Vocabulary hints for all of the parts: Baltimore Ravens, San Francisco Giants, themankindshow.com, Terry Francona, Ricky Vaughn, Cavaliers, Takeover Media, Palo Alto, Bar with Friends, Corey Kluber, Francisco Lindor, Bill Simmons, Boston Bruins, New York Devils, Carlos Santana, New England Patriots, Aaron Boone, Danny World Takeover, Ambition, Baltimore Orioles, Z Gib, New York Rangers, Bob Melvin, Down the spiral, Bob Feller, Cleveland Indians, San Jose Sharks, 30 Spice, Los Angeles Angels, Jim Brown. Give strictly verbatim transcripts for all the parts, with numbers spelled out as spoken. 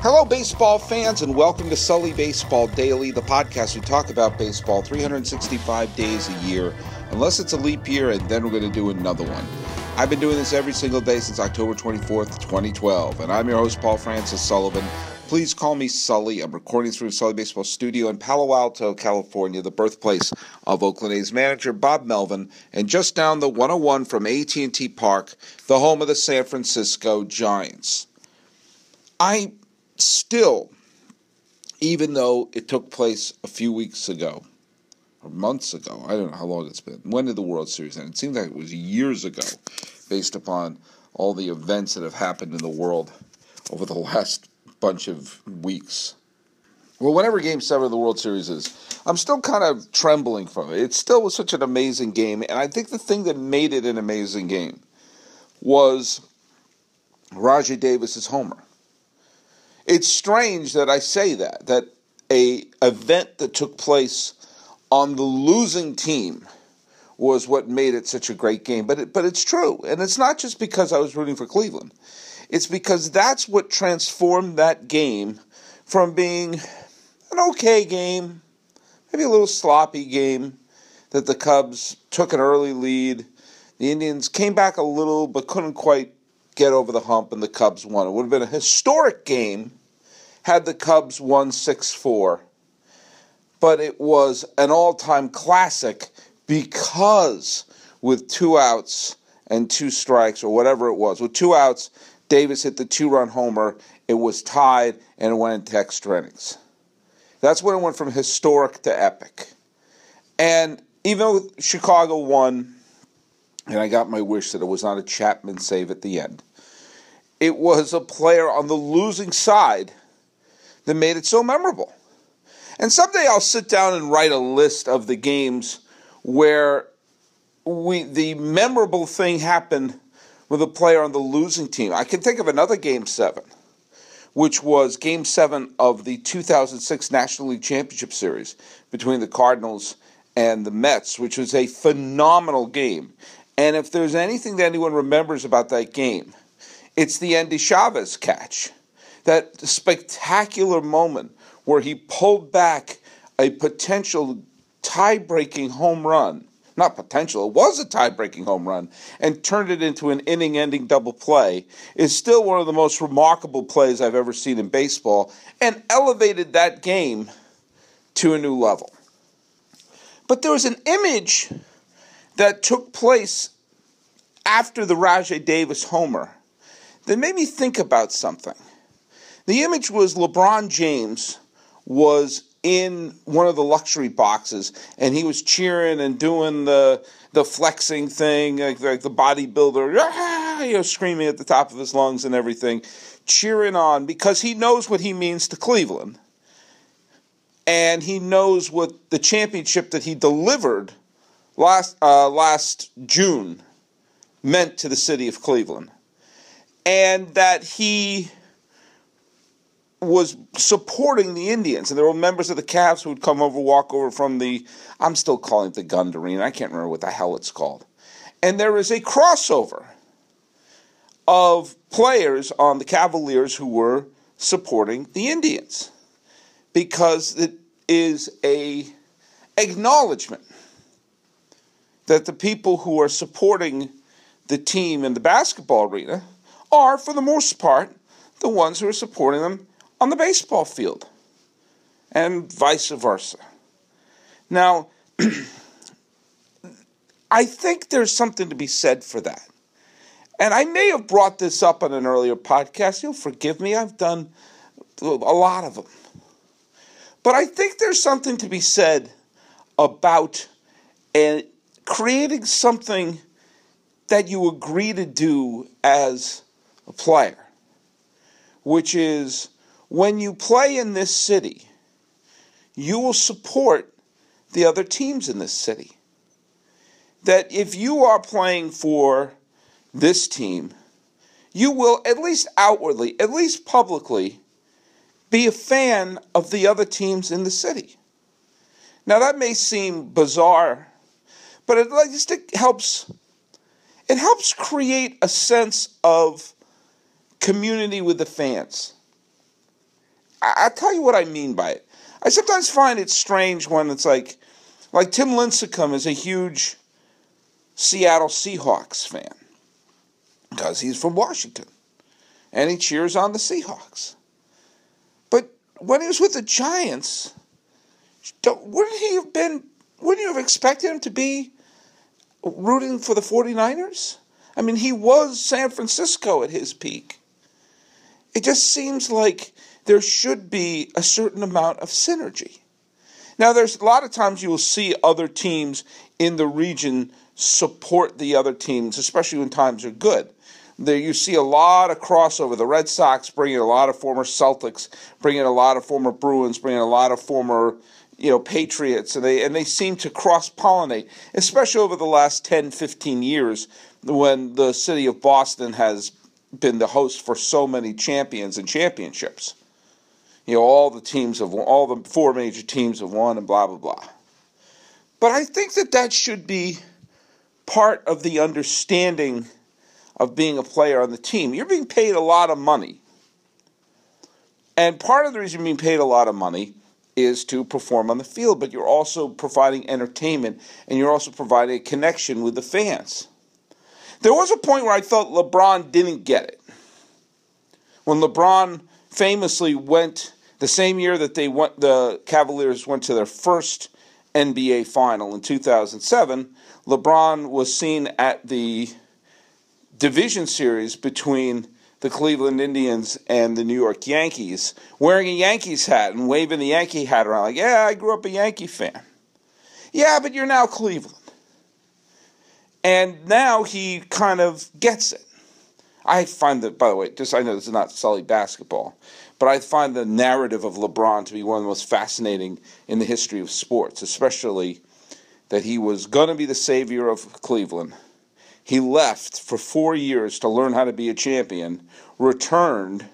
Hello, baseball fans, and welcome to Sully Baseball Daily, the podcast we talk about baseball three hundred sixty-five days a year, unless it's a leap year, and then we're going to do another one. I've been doing this every single day since October twenty-fourth, twenty twelve, and I'm your host, Paul Francis Sullivan. Please call me Sully. I'm recording through the Sully Baseball Studio in Palo Alto, California, the birthplace of Oakland A's manager Bob Melvin, and just down the one oh one from A T and T Park, the home of the San Francisco Giants. I still, even though it took place a few weeks ago, or months ago, I don't know how long it's been, when did the World Series end? It seems like it was years ago, based upon all the events that have happened in the world over the last bunch of weeks. Well, whenever Game seven of the World Series is, I'm still kind of trembling from it. It still was such an amazing game, and I think the thing that made it an amazing game was Rajai Davis' homer. It's strange that I say that, that a event that took place on the losing team was what made it such a great game, but it, but it's true, and it's not just because I was rooting for Cleveland. It's because that's what transformed that game from being an okay game, maybe a little sloppy game, that the Cubs took an early lead. The Indians came back a little but couldn't quite get over the hump, and the Cubs won. It would have been a historic game had the Cubs won six four, but it was an all-time classic because with two outs and two strikes, or whatever it was, with two outs, Davis hit the two-run homer, it was tied, and it went into extra innings. That's when it went from historic to epic. And even though Chicago won, and I got my wish that it was not a Chapman save at the end, it was a player on the losing side that made it so memorable. And someday I'll sit down and write a list of the games where we the memorable thing happened with a player on the losing team. I can think of another Game seven, which was Game seven of the two thousand six National League Championship Series between the Cardinals and the Mets, which was a phenomenal game. And if there's anything that anyone remembers about that game, it's the Endy Chávez catch, that spectacular moment where he pulled back a potential tie-breaking home run. Not potential, it was a tie-breaking home run, and turned it into an inning-ending double play, is still one of the most remarkable plays I've ever seen in baseball, and elevated that game to a new level. But there was an image that took place after the Rajai Davis homer that made me think about something. The image was LeBron James was in one of the luxury boxes, and he was cheering and doing the the flexing thing, like, like the bodybuilder, ah, you know, screaming at the top of his lungs and everything, cheering on because he knows what he means to Cleveland, and he knows what the championship that he delivered last uh, last June meant to the city of Cleveland, and that he was supporting the Indians, and there were members of the Cavs who would come over, walk over from the, I'm still calling it the Gund Arena, I can't remember what the hell it's called, and there is a crossover of players on the Cavaliers who were supporting the Indians, because it is a acknowledgement that the people who are supporting the team in the basketball arena are, for the most part, the ones who are supporting them on the baseball field, and vice versa. Now, I think there's something to be said for that. And I may have brought this up on an earlier podcast. You'll forgive me. I've done a lot of them. But I think there's something to be said about uh, creating something that you agree to do as a player, which is, when you play in this city, you will support the other teams in this city. That if you are playing for this team, you will, at least outwardly, at least publicly, be a fan of the other teams in the city. Now, that may seem bizarre, but at least it helps, it helps create a sense of community with the fans. I, I'll tell you what I mean by it. I sometimes find it strange when it's like, like Tim Lincecum is a huge Seattle Seahawks fan because he's from Washington and he cheers on the Seahawks. But when he was with the Giants, don't, wouldn't he have been, wouldn't you have expected him to be rooting for the forty-niners? I mean, he was San Francisco at his peak. It just seems like there should be a certain amount of synergy. Now, there's a lot of times you will see other teams in the region support the other teams, especially when times are good. There you see a lot of crossover. The Red Sox bring in a lot of former Celtics, bring in a lot of former Bruins, bring in a lot of former, you know, Patriots, and they and they seem to cross-pollinate, especially over the last ten, fifteen years when the city of Boston has been the host for so many champions and championships. You know, all the teams have won, all the four major teams have won, and blah, blah, blah. But I think that that should be part of the understanding of being a player on the team. You're being paid a lot of money. And part of the reason you're being paid a lot of money is to perform on the field, but you're also providing entertainment, and you're also providing a connection with the fans. There was a point where I thought LeBron didn't get it. When LeBron famously went, the same year that they went, the Cavaliers went to their first N B A final in two thousand seven, LeBron was seen at the division series between the Cleveland Indians and the New York Yankees, wearing a Yankees hat and waving the Yankee hat around, like, yeah, I grew up a Yankee fan. Yeah, but you're now Cleveland. And now he kind of gets it. I find that, by the way, just I know this is not Sully basketball, but I find the narrative of LeBron to be one of the most fascinating in the history of sports, especially that he was going to be the savior of Cleveland. He left for four years to learn how to be a champion, returned,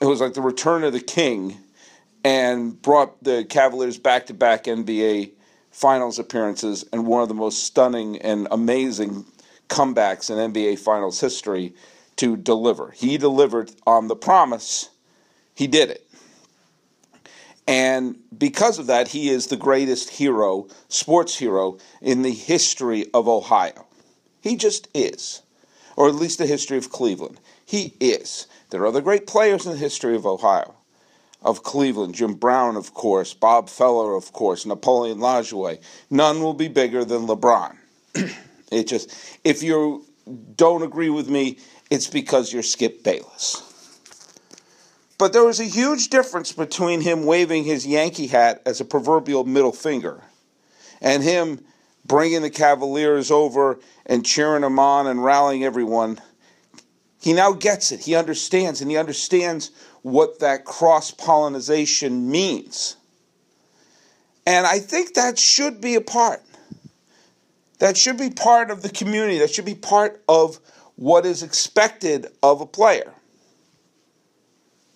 it was like the return of the king, and brought the Cavaliers back-to-back N B A finals appearances and one of the most stunning and amazing comebacks in N B A finals history to deliver. He delivered on the promise. He did it. And because of that, he is the greatest hero, sports hero, in the history of Ohio. He just is, or at least the history of Cleveland. He is. There are other great players in the history of Ohio, of Cleveland, Jim Brown, of course, Bob Feller, of course, Napoleon Lajoie. None will be bigger than LeBron. It just, if you don't agree with me, it's because you're Skip Bayless. But there was a huge difference between him waving his Yankee hat as a proverbial middle finger and him bringing the Cavaliers over and cheering them on and rallying everyone. He now gets it. He understands, and he understands what that cross-pollination means. And I think that should be a part. That should be part of the community. That should be part of what is expected of a player.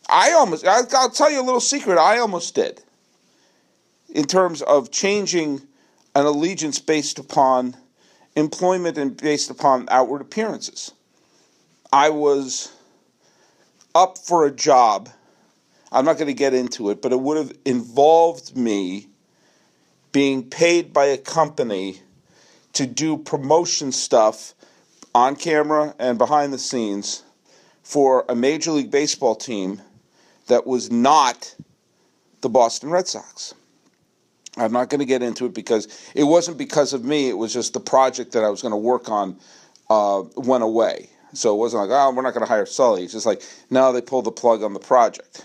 I almost, I'll tell you a little secret, I almost did. In terms of changing an allegiance based upon employment and based upon outward appearances. I was up for a job. I'm not going to get into it, but it would have involved me being paid by a company to do promotion stuff on camera and behind the scenes for a Major League Baseball team that was not the Boston Red Sox. I'm not going to get into it because it wasn't because of me. It was just the project that I was going to work on uh, went away. So it wasn't like, oh, we're not going to hire Sully. It's just like, no, they pulled the plug on the project.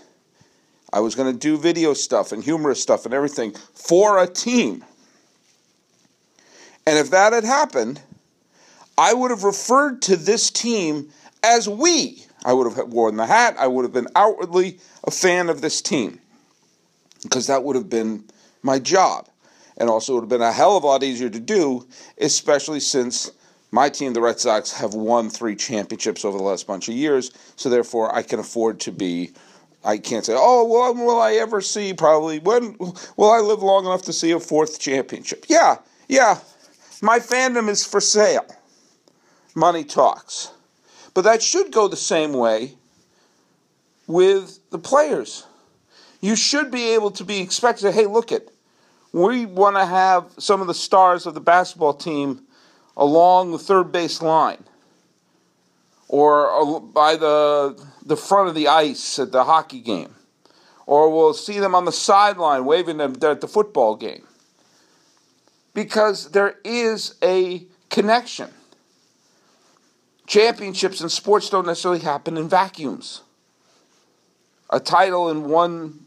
I was going to do video stuff and humorous stuff and everything for a team. And if that had happened, I would have referred to this team as we. I would have worn the hat. I would have been outwardly a fan of this team because that would have been my job, and also it would have been a hell of a lot easier to do, especially since my team, the Red Sox, have won three championships over the last bunch of years, so therefore I can afford to be, I can't say, oh, well, will I ever see, probably, when will I live long enough to see a fourth championship? Yeah, yeah, my fandom is for sale. Money talks. But that should go the same way with the players. you should be able to be expected, hey, look it, we want to have some of the stars of the basketball team along the third base line or by the the front of the ice at the hockey game, or we'll see them on the sideline waving them at the football game, because there is a connection. Championships in sports don't necessarily happen in vacuums. A title in one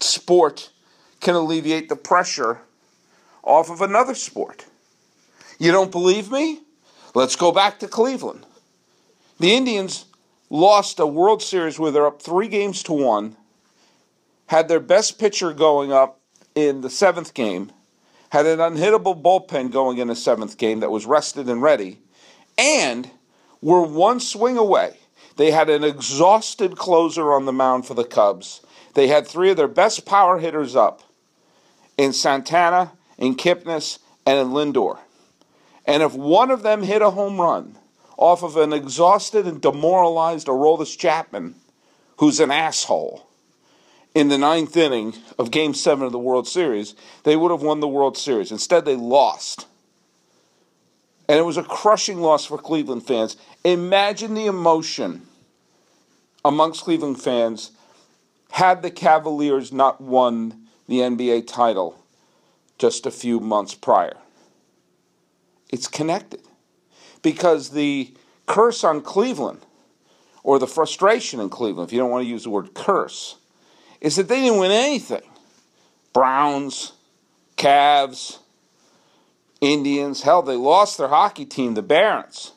sport can alleviate the pressure off of another sport. You don't believe me? Let's go back to Cleveland. The Indians lost a World Series where they're up three games to one, had their best pitcher going up in the seventh game, had an unhittable bullpen going in the seventh game that was rested and ready, and were one swing away. They had an exhausted closer on the mound for the Cubs. They had three of their best power hitters up in Santana, in Kipnis, and in Lindor. And if one of them hit a home run off of an exhausted and demoralized Aroldis Chapman, who's an asshole, in the ninth inning of Game seven of the World Series, they would have won the World Series. Instead, they lost. And it was a crushing loss for Cleveland fans. Imagine the emotion amongst Cleveland fans had the Cavaliers not won the N B A title just a few months prior. It's connected. Because the curse on Cleveland, or the frustration in Cleveland, if you don't want to use the word curse, is that they didn't win anything. Browns, Cavs, Indians, hell, they lost their hockey team, the Barons.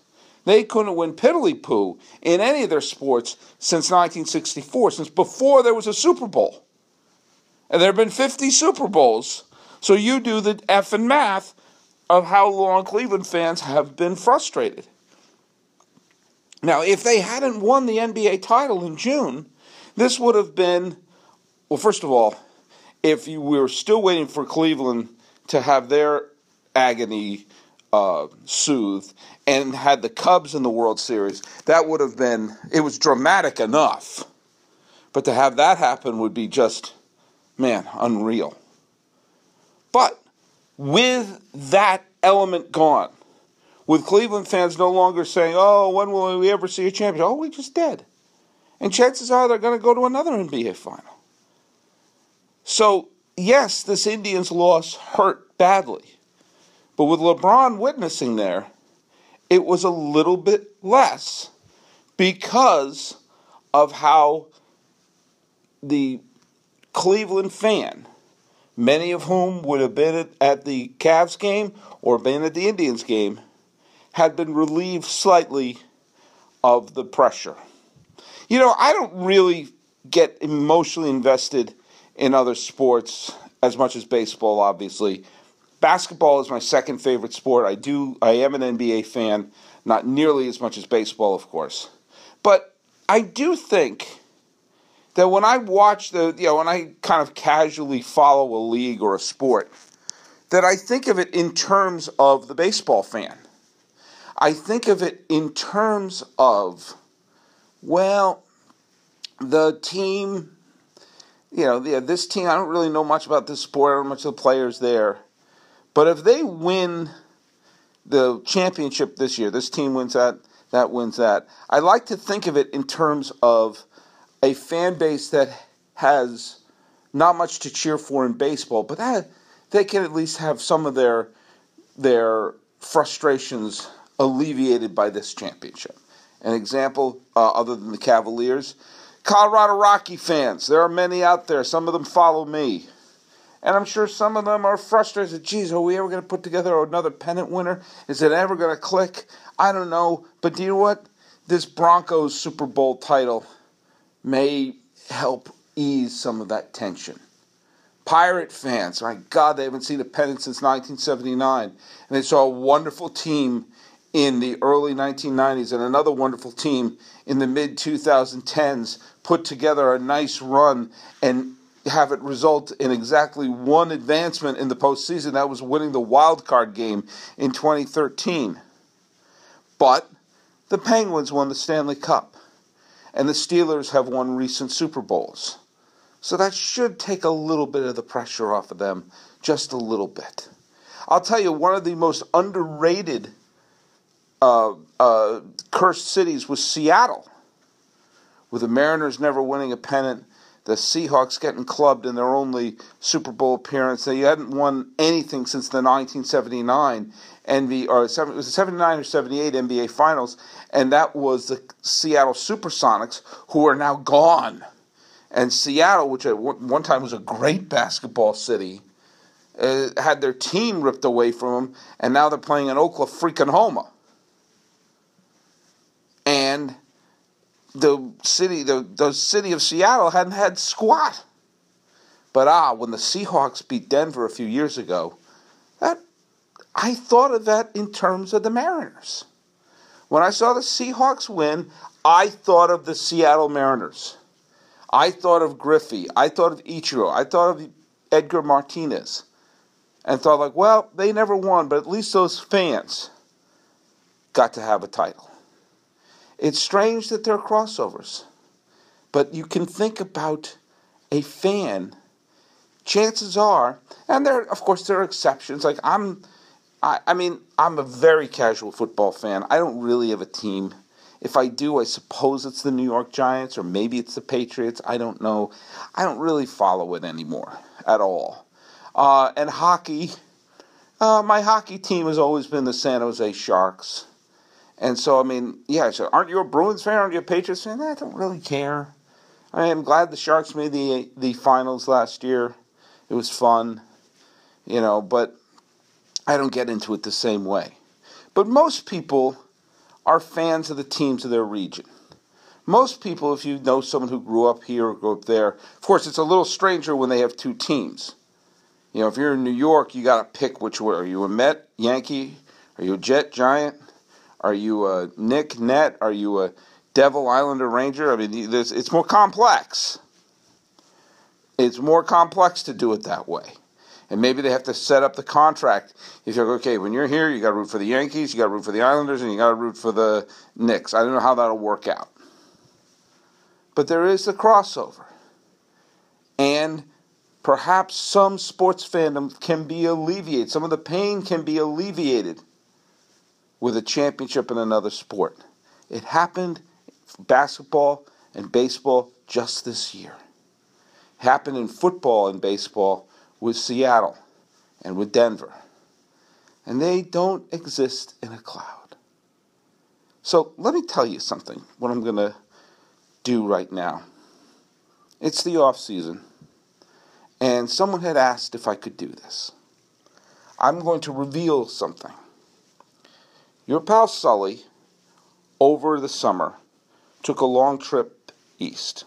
They couldn't win piddly-poo in any of their sports since nineteen sixty-four, since before there was a Super Bowl. And there have been fifty Super Bowls, so you do the effing math of how long Cleveland fans have been frustrated. Now, if they hadn't won the N B A title in June, this would have been, well, first of all, if you were still waiting for Cleveland to have their agony uh, soothed and had the Cubs in the World Series, that would have been, it was dramatic enough. But to have that happen would be just, man, unreal. But with that element gone, with Cleveland fans no longer saying, oh, when will we ever see a championship? Oh, we just did. And chances are they're going to go to another N B A final. So, yes, this Indians loss hurt badly. But with LeBron witnessing there, it was a little bit less because of how the Cleveland fan, many of whom would have been at the Cavs game or been at the Indians game, had been relieved slightly of the pressure. You know, I don't really get emotionally invested in other sports as much as baseball, obviously. Basketball is my second favorite sport. I do. I am an N B A fan, not nearly as much as baseball, of course. But I do think that when I watch the, you know, when I kind of casually follow a league or a sport, that I think of it in terms of the baseball fan. I think of it in terms of, well, the team, you know, yeah, this team, I don't really know much about this sport, I don't know much of the players there. But if they win the championship this year, this team wins that, that wins that, I like to think of it in terms of a fan base that has not much to cheer for in baseball, but that they can at least have some of their their frustrations alleviated by this championship. An example, uh, other than the Cavaliers, Colorado Rocky fans. There are many out there. Some of them follow me. And I'm sure some of them are frustrated. Geez, are we ever going to put together another pennant winner? Is it ever going to click? I don't know. But do you know what? This Broncos Super Bowl title may help ease some of that tension. Pirate fans, my God, they haven't seen a pennant since nineteen seventy-nine. And they saw a wonderful team in the early nineteen nineties and another wonderful team in the mid twenty tens put together a nice run and have it result in exactly one advancement in the postseason. That was winning the wild card game in twenty thirteen. But the Penguins won the Stanley Cup, and the Steelers have won recent Super Bowls. So that should take a little bit of the pressure off of them, just a little bit. I'll tell you, one of the most underrated uh, uh, cursed cities was Seattle, with the Mariners never winning a pennant, the Seahawks getting clubbed in their only Super Bowl appearance. They hadn't won anything since the nineteen seventy-nine N B A, or seven, it was the seventy-nine or seventy-eight N B A Finals, and that was the Seattle Supersonics, who are now gone. And Seattle, which at one time was a great basketball city, uh, had their team ripped away from them, and now they're playing in Oklahoma freaking Homa. And the city, the, the city of Seattle hadn't had squat. But ah, when the Seahawks beat Denver a few years ago, that I thought of that in terms of the Mariners. When I saw the Seahawks win, I thought of the Seattle Mariners. I thought of Griffey. I thought of Ichiro. I thought of Edgar Martinez. And thought, like, well, they never won, but at least those fans got to have a title. It's strange that there are crossovers. But you can think about a fan. Chances are, and there, of course, there are exceptions. Like, I'm, I, I mean, I'm a very casual football fan. I don't really have a team. If I do, I suppose it's the New York Giants, or maybe it's the Patriots. I don't know. I don't really follow it anymore at all. Uh, and hockey, uh, my hockey team has always been the San Jose Sharks. And so, I mean, yeah, so aren't you a Bruins fan? Aren't you a Patriots fan? I don't really care. I am glad the Sharks made the the finals last year. It was fun, you know, but I don't get into it the same way. But most people are fans of the teams of their region. Most people, if you know someone who grew up here or grew up there, of course, it's a little stranger when they have two teams. You know, if you're in New York, you got to pick which way. Are you a Met, Yankee? Are you a Jet, Giant? Are you a Nick, Net? Are you a Devil, Islander, Ranger? I mean, it's more complex. It's more complex to do it that way. And maybe they have to set up the contract. If you're okay, when you're here, you got to root for the Yankees, you got to root for the Islanders, and you got to root for the Knicks. I don't know how that'll work out. But there is the crossover. And perhaps some sports fandom can be alleviated. Some of the pain can be alleviated with a championship in another sport. It happened in basketball and baseball just this year. It happened in football and baseball with Seattle and with Denver. And they don't exist in a cloud. So let me tell you something, what I'm going to do right now. It's the off season, and someone had asked if I could do this. I'm going to reveal something. Your pal Sully, over the summer, took a long trip east.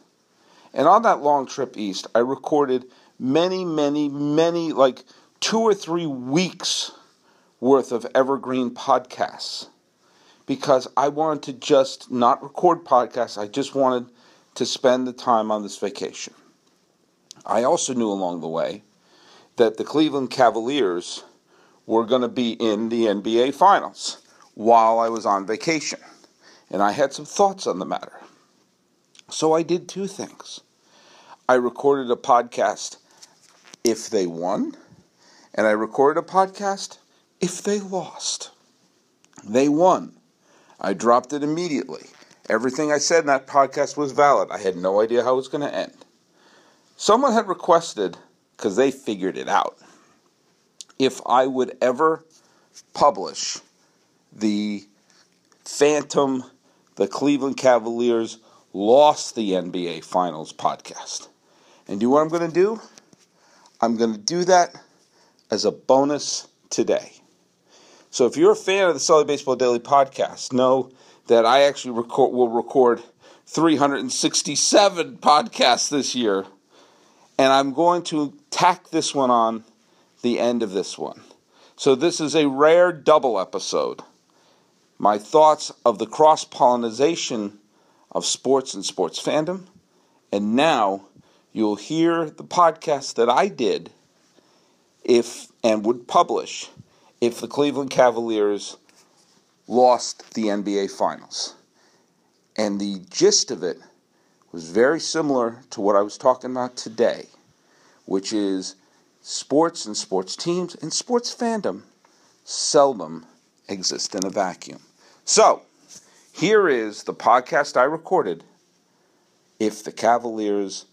And on that long trip east, I recorded many, many, many, like two or three weeks worth of evergreen podcasts, because I wanted to just not record podcasts. I just wanted to spend the time on this vacation. I also knew along the way that the Cleveland Cavaliers were going to be in the N B A Finals while I was on vacation, and I had some thoughts on the matter. So I did two things. I recorded a podcast if they won, and I recorded a podcast if they lost. They won. I dropped it immediately. Everything I said in that podcast was valid. I had no idea how it was going to end. Someone had requested, because they figured it out, if I would ever publish the Phantom, the Cleveland Cavaliers lost the N B A Finals podcast. And do you know what I'm going to do? I'm going to do that as a bonus today. So if you're a fan of the Sully Baseball Daily podcast, know that I actually record, will record three hundred sixty-seven podcasts this year. And I'm going to tack this one on the end of this one. So this is a rare double episode. My thoughts of the cross-pollinization of sports and sports fandom. And now you'll hear the podcast that I did if and would publish if the Cleveland Cavaliers lost the N B A Finals. And the gist of it was very similar to what I was talking about today, which is sports and sports teams and sports fandom seldom exist in a vacuum. So, here is the podcast I recorded if the Cavaliers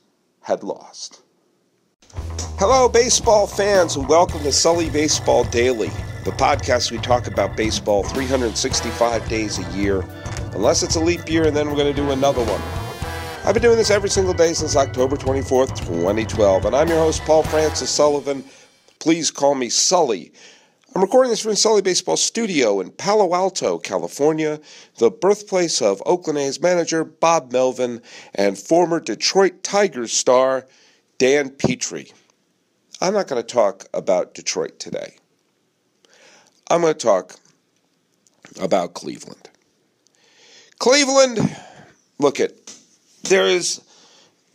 had lost. Hello, baseball fans, and welcome to Sully Baseball Daily, the podcast we talk about baseball three hundred sixty-five days a year, unless it's a leap year, and then we're going to do another one. I've been doing this every single day since October twenty-fourth, twenty twelve, and I'm your host, Paul Francis Sullivan. Please call me Sully. I'm recording this from Sully Baseball Studio in Palo Alto, California, the birthplace of Oakland A's manager Bob Melvin and former Detroit Tigers star Dan Petrie. I'm not going to talk about Detroit today. I'm going to talk about Cleveland. Cleveland, look at, there is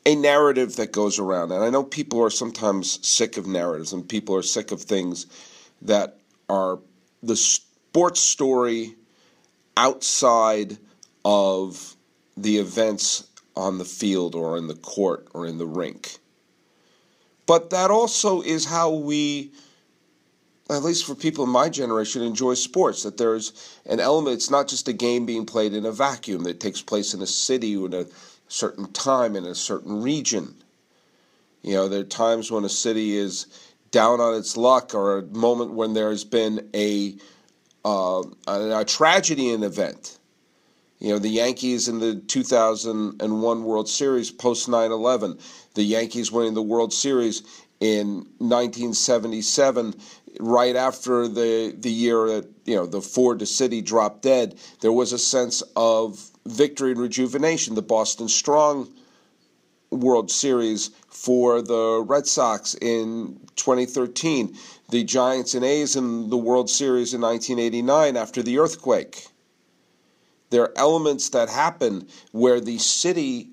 a narrative that goes around, and I know people are sometimes sick of narratives, and people are sick of things that are the sports story outside of the events on the field or in the court or in the rink. But that also is how we, at least for people in my generation, enjoy sports, that there's an element. It's not just a game being played in a vacuum that takes place in a city at a certain time in a certain region. You know, there are times when a city is down on its luck or a moment when there has been a, uh, a, a tragedy in an event. You know, the Yankees in the two thousand one World Series post nine eleven, the Yankees winning the World Series in nineteen seventy-seven, right after the, the year that, you know, the Ford city dropped dead, there was a sense of victory and rejuvenation. The Boston Strong World Series for the Red Sox in twenty thirteen, the Giants and A's in the World Series in nineteen eighty-nine after the earthquake. There are elements that happen where the city,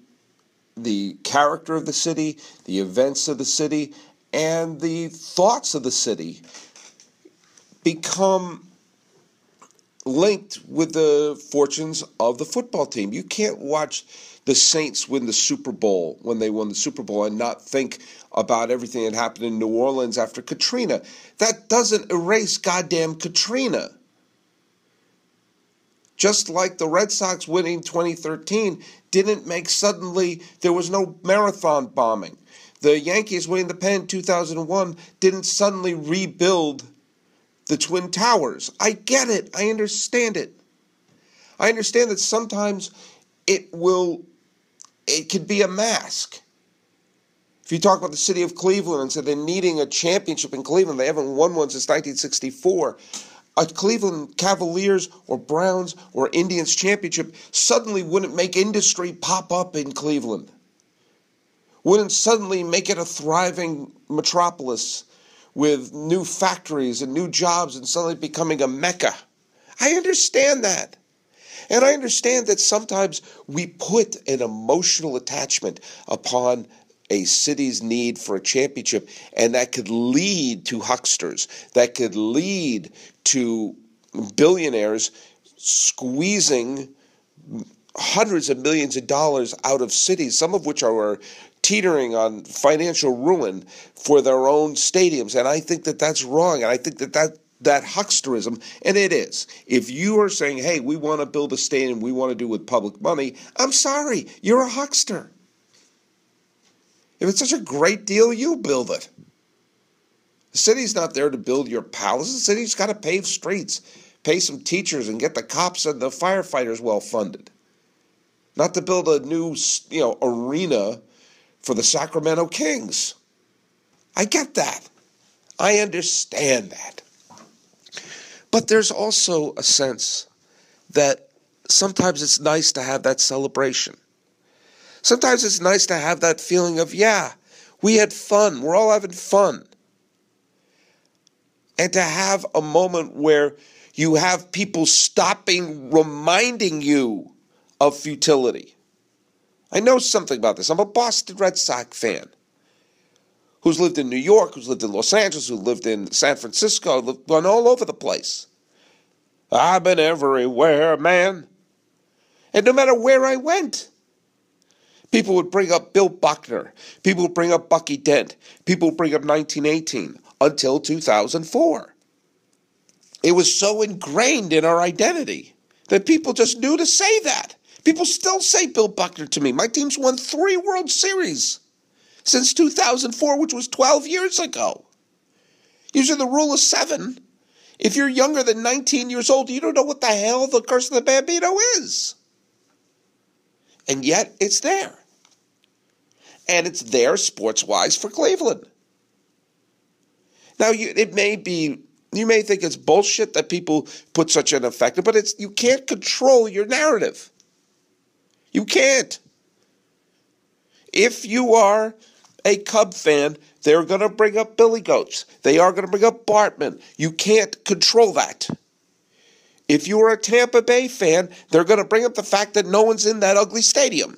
the character of the city, the events of the city, and the thoughts of the city become linked with the fortunes of the football team. You can't watch the Saints win the Super Bowl when they won the Super Bowl and not think about everything that happened in New Orleans after Katrina. That doesn't erase goddamn Katrina. Just like the Red Sox winning twenty thirteen didn't make suddenly, there was no marathon bombing. The Yankees winning the pennant in two thousand one didn't suddenly rebuild the Twin Towers. I get it. I understand it. I understand that sometimes it will, it could be a mask. If you talk about the city of Cleveland and say they're needing a championship in Cleveland, they haven't won one since nineteen sixty-four. A Cleveland Cavaliers or Browns or Indians championship suddenly wouldn't make industry pop up in Cleveland. Wouldn't suddenly make it a thriving metropolis with new factories and new jobs and suddenly becoming a mecca. I understand that. And I understand that sometimes we put an emotional attachment upon a city's need for a championship, and that could lead to hucksters, that could lead to billionaires squeezing hundreds of millions of dollars out of cities, some of which are teetering on financial ruin for their own stadiums. And I think that that's wrong, and I think that that That hucksterism, and it is. If you are saying, hey, we want to build a stadium, we want to do with public money, I'm sorry, you're a huckster. If it's such a great deal, you build it. The city's not there to build your palace. The city's got to pave streets, pay some teachers, and get the cops and the firefighters well funded. Not to build a new, you know, arena for the Sacramento Kings. I get that. I understand that. But there's also a sense that sometimes it's nice to have that celebration. Sometimes it's nice to have that feeling of, yeah, we had fun. We're all having fun. And to have a moment where you have people stopping, reminding you of futility. I know something about this. I'm a Boston Red Sox fan who's lived in New York, who's lived in Los Angeles, who lived in San Francisco, lived all over the place. I've been everywhere, man. And no matter where I went, People would bring up Bill Buckner. People would bring up Bucky Dent. People would bring up nineteen eighteen until two thousand four. It was so ingrained in our identity that people just knew to say that. People still say Bill Buckner to me. My team's won three World Series since two thousand four, which was twelve years ago. Using the rule of seven, if you're younger than nineteen years old, you don't know what the hell the Curse of the Bambino is. And yet it's there. And it's there sports-wise for Cleveland. Now, you, it may be, you may think it's bullshit that people put such an effect, but it's you can't control your narrative. You can't. If you are a Cub fan, they're going to bring up Billy Goats. They are going to bring up Bartman. You can't control that. If you are a Tampa Bay fan, they're going to bring up the fact that no one's in that ugly stadium.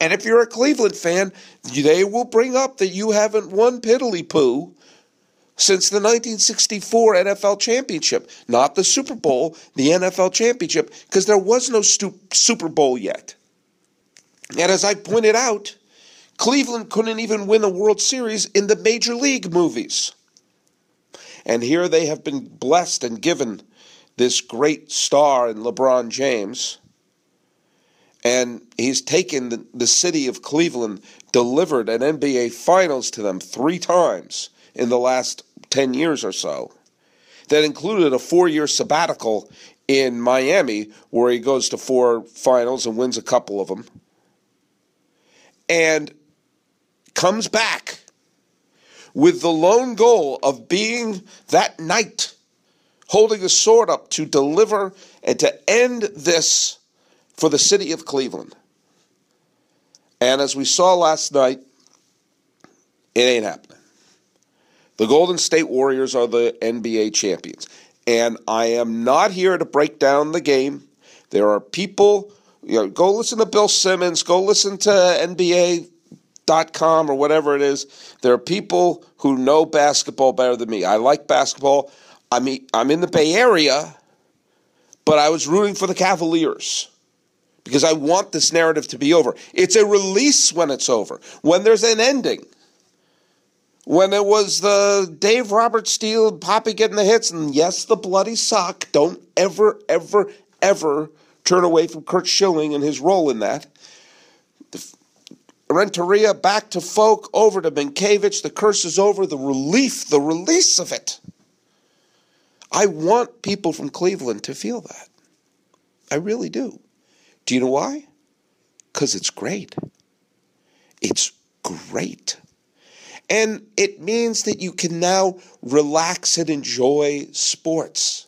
And if you're a Cleveland fan, they will bring up that you haven't won piddly poo since the nineteen sixty-four N F L Championship. Not the Super Bowl, the N F L Championship, because there was no stu- Super Bowl yet. And as I pointed out, Cleveland couldn't even win a World Series in the Major League movies. And here they have been blessed and given this great star in LeBron James. And he's taken the, the city of Cleveland, delivered an N B A Finals to them three times in the last ten years or so. That included a four-year sabbatical in Miami where he goes to four finals and wins a couple of them. And comes back with the lone goal of being that knight, holding a sword up to deliver and to end this for the city of Cleveland. And as we saw last night, it ain't happening. The Golden State Warriors are the N B A champions. And I am not here to break down the game. There are people, you know, go listen to Bill Simmons, go listen to N B A dot com or whatever it is. There are people who know basketball better than me. I like basketball. I mean, I'm in the Bay Area, but I was rooting for the Cavaliers because I want this narrative to be over. It's a release when it's over, when there's an ending. When it was the Dave Robert Steele and Poppy getting the hits, and yes, the bloody sock, don't ever, ever, ever turn away from Curt Schilling and his role in that. Renteria, back to Folk, over to Minkiewicz. The curse is over. The relief, the release of it. I want people from Cleveland to feel that. I really do. Do you know why? Because it's great. It's great. And it means that you can now relax and enjoy sports.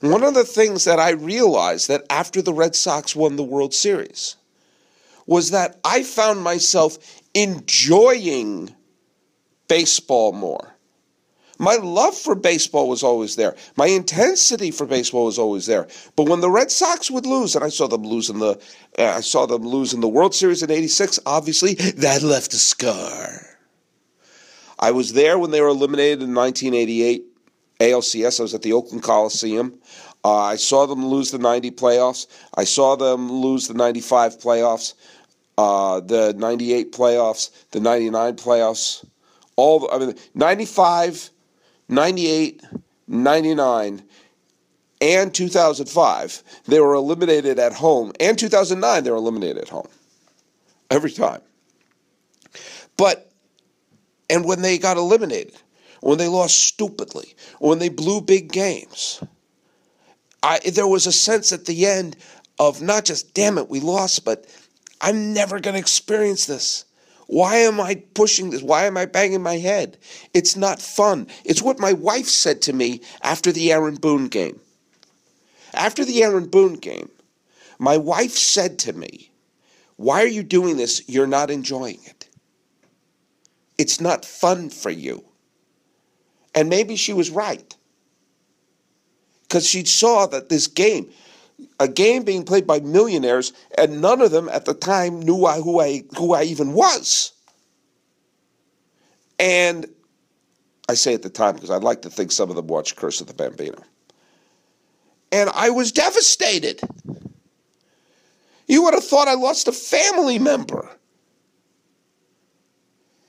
One of the things that I realized that after the Red Sox won the World Series was that I found myself enjoying baseball more. My love for baseball was always there. My intensity for baseball was always there. But when the Red Sox would lose, and I saw them lose in the, uh, I saw them lose in the World Series in eighty-six, obviously, that left a scar. I was there when they were eliminated in nineteen eighty-eight A L C S. I was at the Oakland Coliseum. Uh, I saw them lose the ninety playoffs. I saw them lose the ninety-five playoffs, uh, the ninety-eight playoffs, the ninety-nine playoffs. All the, I mean, ninety-five, ninety-eight, ninety-nine, and two thousand five, they were eliminated at home. And two thousand nine, they were eliminated at home. Every time. But, and when they got eliminated, when they lost stupidly, when they blew big games, I, there was a sense at the end of not just, damn it, we lost, but I'm never going to experience this. Why am I pushing this? Why am I banging my head? It's not fun. It's what my wife said to me after the Aaron Boone game. After the Aaron Boone game, my wife said to me, why are you doing this? You're not enjoying it. It's not fun for you. And maybe she was right. Because she saw that this game, a game being played by millionaires, and none of them at the time knew I, who, I, who I even was. And I say at the time because I'd like to think some of them watched Curse of the Bambino. And I was devastated. You would have thought I lost a family member.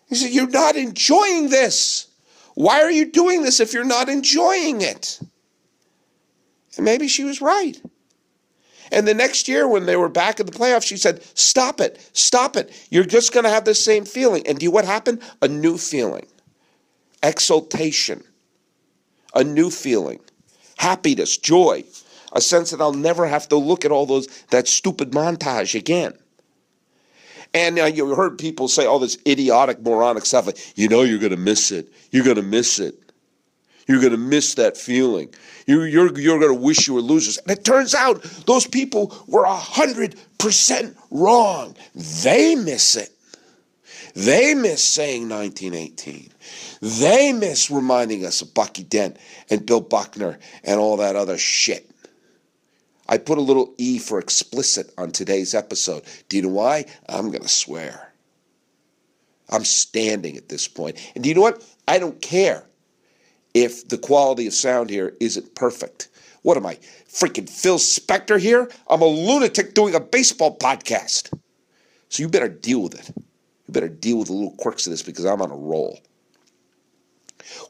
He said, you're not enjoying this. Why are you doing this if you're not enjoying it? And maybe she was right. And the next year when they were back in the playoffs, she said, stop it, stop it. You're just going to have the same feeling. And do you know what happened? A new feeling. Exultation. A new feeling. Happiness, joy. A sense that I'll never have to look at all those, that stupid montage again. And uh, you heard people say all this idiotic, moronic stuff. Like, you know you're going to miss it. You're going to miss it. You're going to miss that feeling. You, you're you're going to wish you were losers. And it turns out those people were one hundred percent wrong. They miss it. They miss saying nineteen eighteen. They miss reminding us of Bucky Dent and Bill Buckner and all that other shit. I put a little E for explicit on today's episode. Do you know why? I'm going to swear. I'm standing at this point. And do you know what? I don't care if the quality of sound here isn't perfect. What am I, freaking Phil Spector here? I'm a lunatic doing a baseball podcast. So you better deal with it. You better deal with the little quirks of this because I'm on a roll.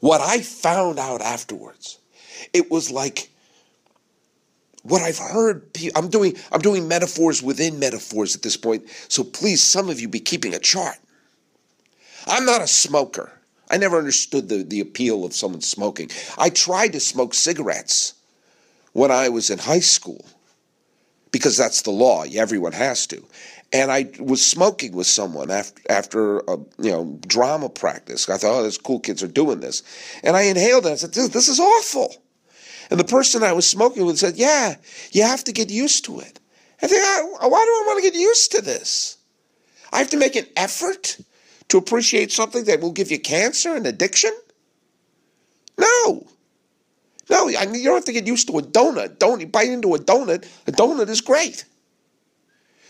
What I found out afterwards, it was like, what I've heard, I'm doing I'm doing metaphors within metaphors at this point, so please, some of you be keeping a chart. I'm not a smoker. I never understood the, the appeal of someone smoking. I tried to smoke cigarettes when I was in high school, because that's the law, everyone has to. And I was smoking with someone after, after a, you know, drama practice. I thought, oh, those cool kids are doing this. And I inhaled it, and I said, this, this is awful. And the person I was smoking with said, yeah, you have to get used to it. I think, why do I want to get used to this? I have to make an effort to appreciate something that will give you cancer and addiction? No. No, I mean, you don't have to get used to a donut. Don't bite into a donut. A donut is great.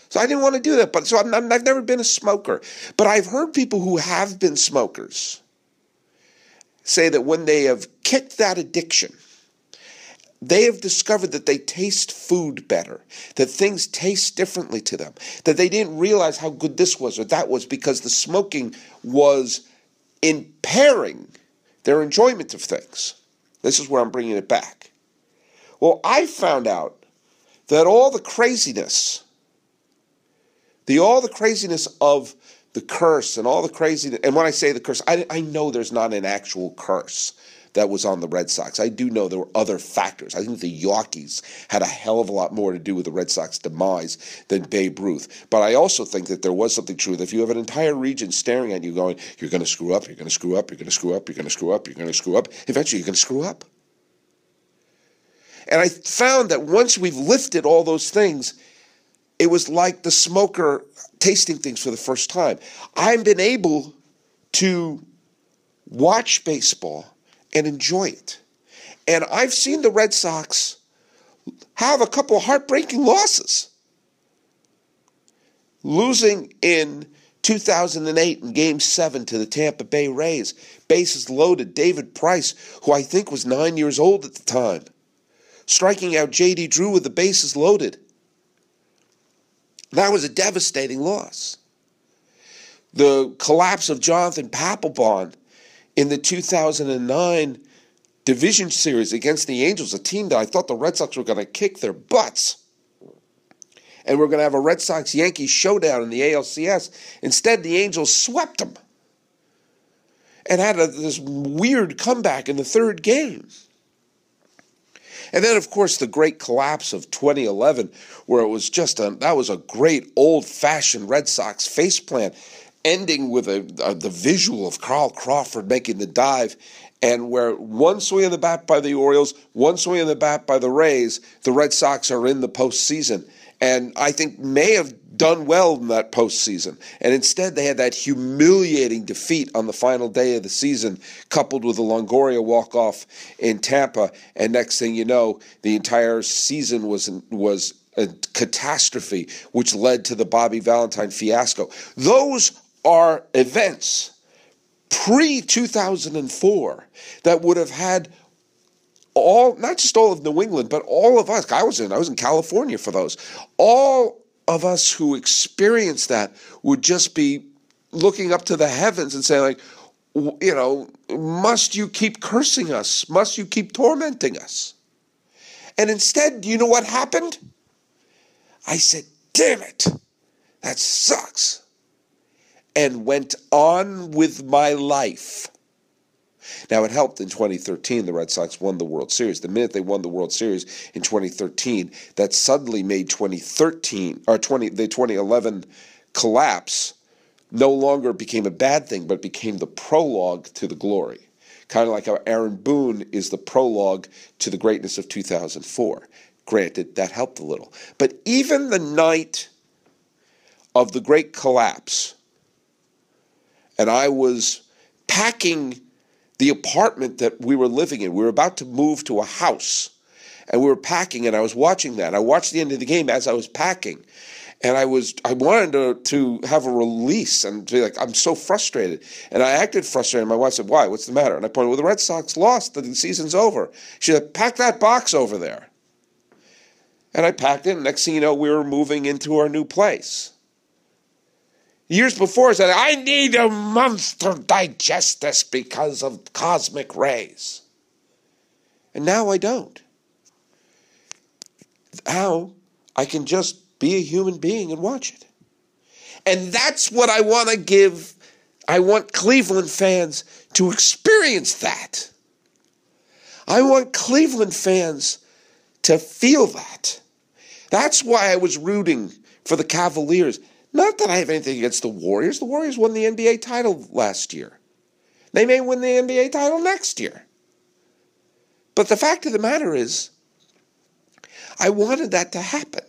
So I didn't want to do that. But so I'm, I'm, I've never been a smoker. But I've heard people who have been smokers say that when they have kicked that addiction, they have discovered that they taste food better, that things taste differently to them, that they didn't realize how good this was or that was because the smoking was impairing their enjoyment of things. This is where I'm bringing it back. Well, I found out that all the craziness, the all the craziness of the curse and all the craziness, and when I say the curse, I, I know there's not an actual curse that was on the Red Sox. I do know there were other factors. I think the Yankees had a hell of a lot more to do with the Red Sox demise than Babe Ruth. But I also think that there was something true. That if you have an entire region staring at you going, you're going to screw up, you're going to screw up, you're going to screw up, you're going to screw up, you're going to screw up, eventually you're going to screw up. And I found that once we've lifted all those things, it was like the smoker tasting things for the first time. I've been able to watch baseball and enjoy it. And I've seen the Red Sox have a couple of heartbreaking losses. Losing in two thousand eight in Game seven to the Tampa Bay Rays. Bases loaded. David Price, who I think was nine years old at the time, striking out J D Drew with the bases loaded. That was a devastating loss. The collapse of Jonathan Papelbon in the two thousand nine division series against the Angels, a team that I thought the Red Sox were going to kick their butts, and we're going to have a Red Sox-Yankees showdown in the A L C S. Instead, the Angels swept them and had a, this weird comeback in the third game. And then, of course, the great collapse of twenty eleven, where it was just a, that was a great old-fashioned Red Sox faceplant, ending with a, a, the visual of Carl Crawford making the dive, and where one swing of the bat by the Orioles, one swing of the bat by the Rays, the Red Sox are in the postseason. And I think may have done well in that postseason. And instead they had that humiliating defeat on the final day of the season, coupled with a Longoria walk-off in Tampa. And next thing you know, the entire season was was a catastrophe, which led to the Bobby Valentine fiasco. Those are events pre two thousand four that would have had all, not just all of New England, but all of us. I was in, I was in California for those. All of us who experience that would just be looking up to the heavens and saying, like, you know, must you keep cursing us? Must you keep tormenting us? And instead, do you know what happened? I said, damn it, that sucks. And went on with my life. Now, it helped in twenty thirteen, the Red Sox won the World Series. The minute they won the World Series in twenty thirteen, that suddenly made twenty thirteen or twenty, the twenty eleven collapse no longer became a bad thing, but became the prologue to the glory. Kind of like how Aaron Boone is the prologue to the greatness of two thousand four. Granted, that helped a little. But even the night of the great collapse, and I was packing the apartment that we were living in. We were about to move to a house, and we were packing, and I was watching that. I watched the end of the game as I was packing, and I was I wanted to, to have a release and to be like, I'm so frustrated. And I acted frustrated, and my wife said, why? What's the matter? And I pointed, well, the Red Sox lost. The season's over. She said, pack that box over there. And I packed it, and next thing you know, we were moving into our new place. Years before, I said, I need a month to digest this because of cosmic rays. And now I don't. Now I can just be a human being and watch it. And that's what I want to give. I want Cleveland fans to experience that. I want Cleveland fans to feel that. That's why I was rooting for the Cavaliers. Not that I have anything against the Warriors. The Warriors won the N B A title last year. They may win the N B A title next year. But the fact of the matter is, I wanted that to happen,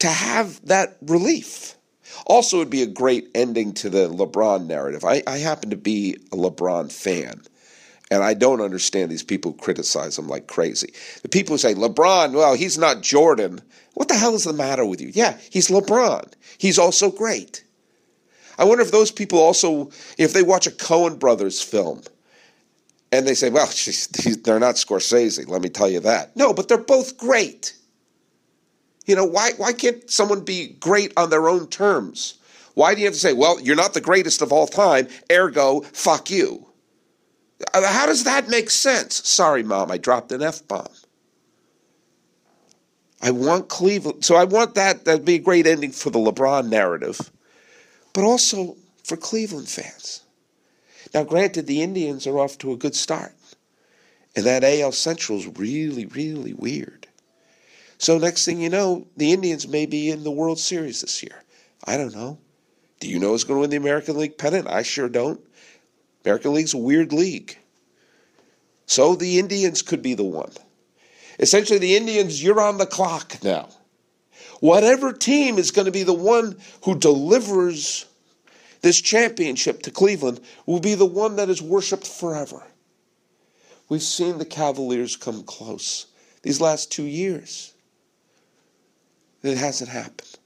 to have that relief. Also, it would be a great ending to the LeBron narrative. I, I happen to be a LeBron fan, and I don't understand these people who criticize him like crazy. The people who say, LeBron, well, he's not Jordan. What the hell is the matter with you? Yeah, he's LeBron. He's also great. I wonder if those people also, if they watch a Coen Brothers film and they say, well, geez, they're not Scorsese, let me tell you that. No, but they're both great. You know, why, why can't someone be great on their own terms? Why do you have to say, well, you're not the greatest of all time, ergo, fuck you? How does that make sense? Sorry, Mom, I dropped an F-bomb. I want Cleveland. So I want that. That'd be a great ending for the LeBron narrative, but also for Cleveland fans. Now, granted, the Indians are off to a good start, and that A L Central's really, really weird. So next thing you know, the Indians may be in the World Series this year. I don't know. Do you know who's going to win the American League pennant? I sure don't. American League's a weird league. So the Indians could be the one. Essentially, the Indians, you're on the clock now. Whatever team is going to be the one who delivers this championship to Cleveland will be the one that is worshipped forever. We've seen the Cavaliers come close these last two years. It hasn't happened.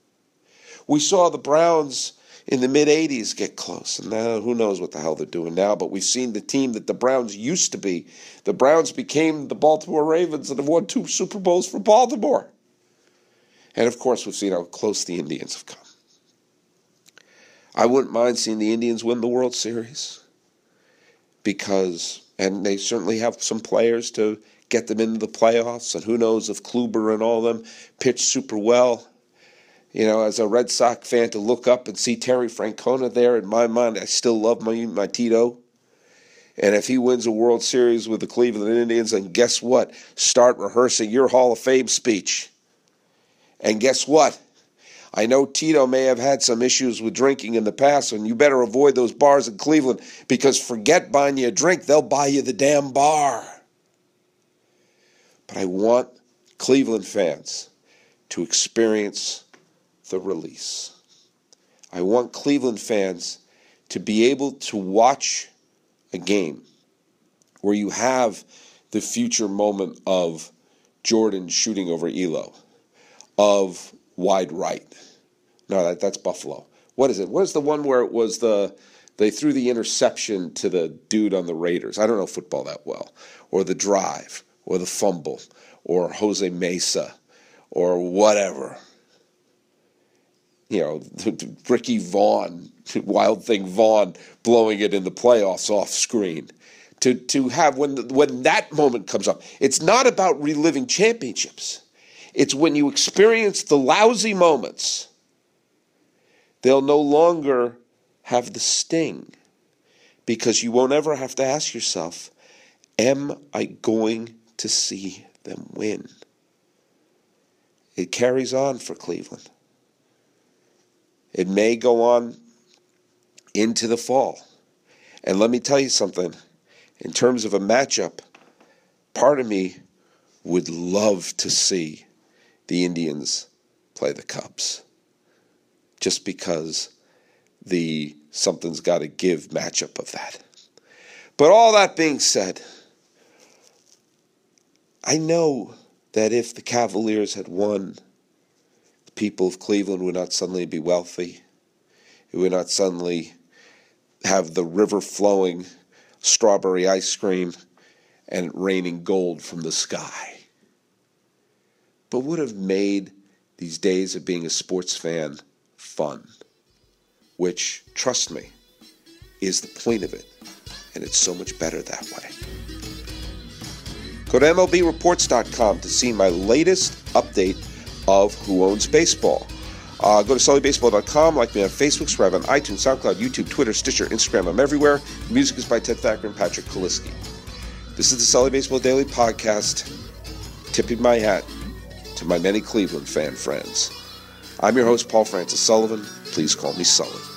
We saw the Browns in the mid-eighties get close, and now who knows what the hell they're doing now, but we've seen the team that the Browns used to be. The Browns became the Baltimore Ravens and have won two Super Bowls for Baltimore. And, of course, we've seen how close the Indians have come. I wouldn't mind seeing the Indians win the World Series because, and they certainly have some players to get them into the playoffs, and who knows if Kluber and all of them pitch super well. You know, as a Red Sox fan, to look up and see Terry Francona there, in my mind, I still love my, my Tito. And if he wins a World Series with the Cleveland Indians, then guess what? Start rehearsing your Hall of Fame speech. And guess what? I know Tito may have had some issues with drinking in the past, and you better avoid those bars in Cleveland, because forget buying you a drink, they'll buy you the damn bar. But I want Cleveland fans to experience the release. I want Cleveland fans to be able to watch a game where you have the future moment of Jordan shooting over Elo, of wide right. No, that, that's Buffalo. What is it? What is the one where it was the they threw the interception to the dude on the Raiders? I don't know football that well. Or the drive, or the fumble, or Jose Mesa, or whatever. you know, Ricky Vaughn, Wild Thing Vaughn, blowing it in the playoffs off screen. To to have, when the, when that moment comes up, it's not about reliving championships. It's when you experience the lousy moments, they'll no longer have the sting, because you won't ever have to ask yourself, am I going to see them win? It carries on for Cleveland. It may go on into the fall. And let me tell you something. In terms of a matchup, part of me would love to see the Indians play the Cubs, just because the something's got to give matchup of that. But all that being said, I know that if the Cavaliers had won, the people of Cleveland would not suddenly be wealthy. It would not suddenly have the river flowing, strawberry ice cream, and raining gold from the sky. But would have made these days of being a sports fan fun, which, trust me, is the point of it. And it's so much better that way. Go to M L B reports dot com to see my latest update of Who Owns Baseball. Uh, go to Sully Baseball dot com, like me on Facebook, subscribe on iTunes, SoundCloud, YouTube, Twitter, Stitcher, Instagram. I'm everywhere. The music is by Ted Thacker and Patrick Kuliski. This is the Sully Baseball Daily Podcast, tipping my hat to my many Cleveland fan friends. I'm your host, Paul Francis Sullivan. Please call me Sully.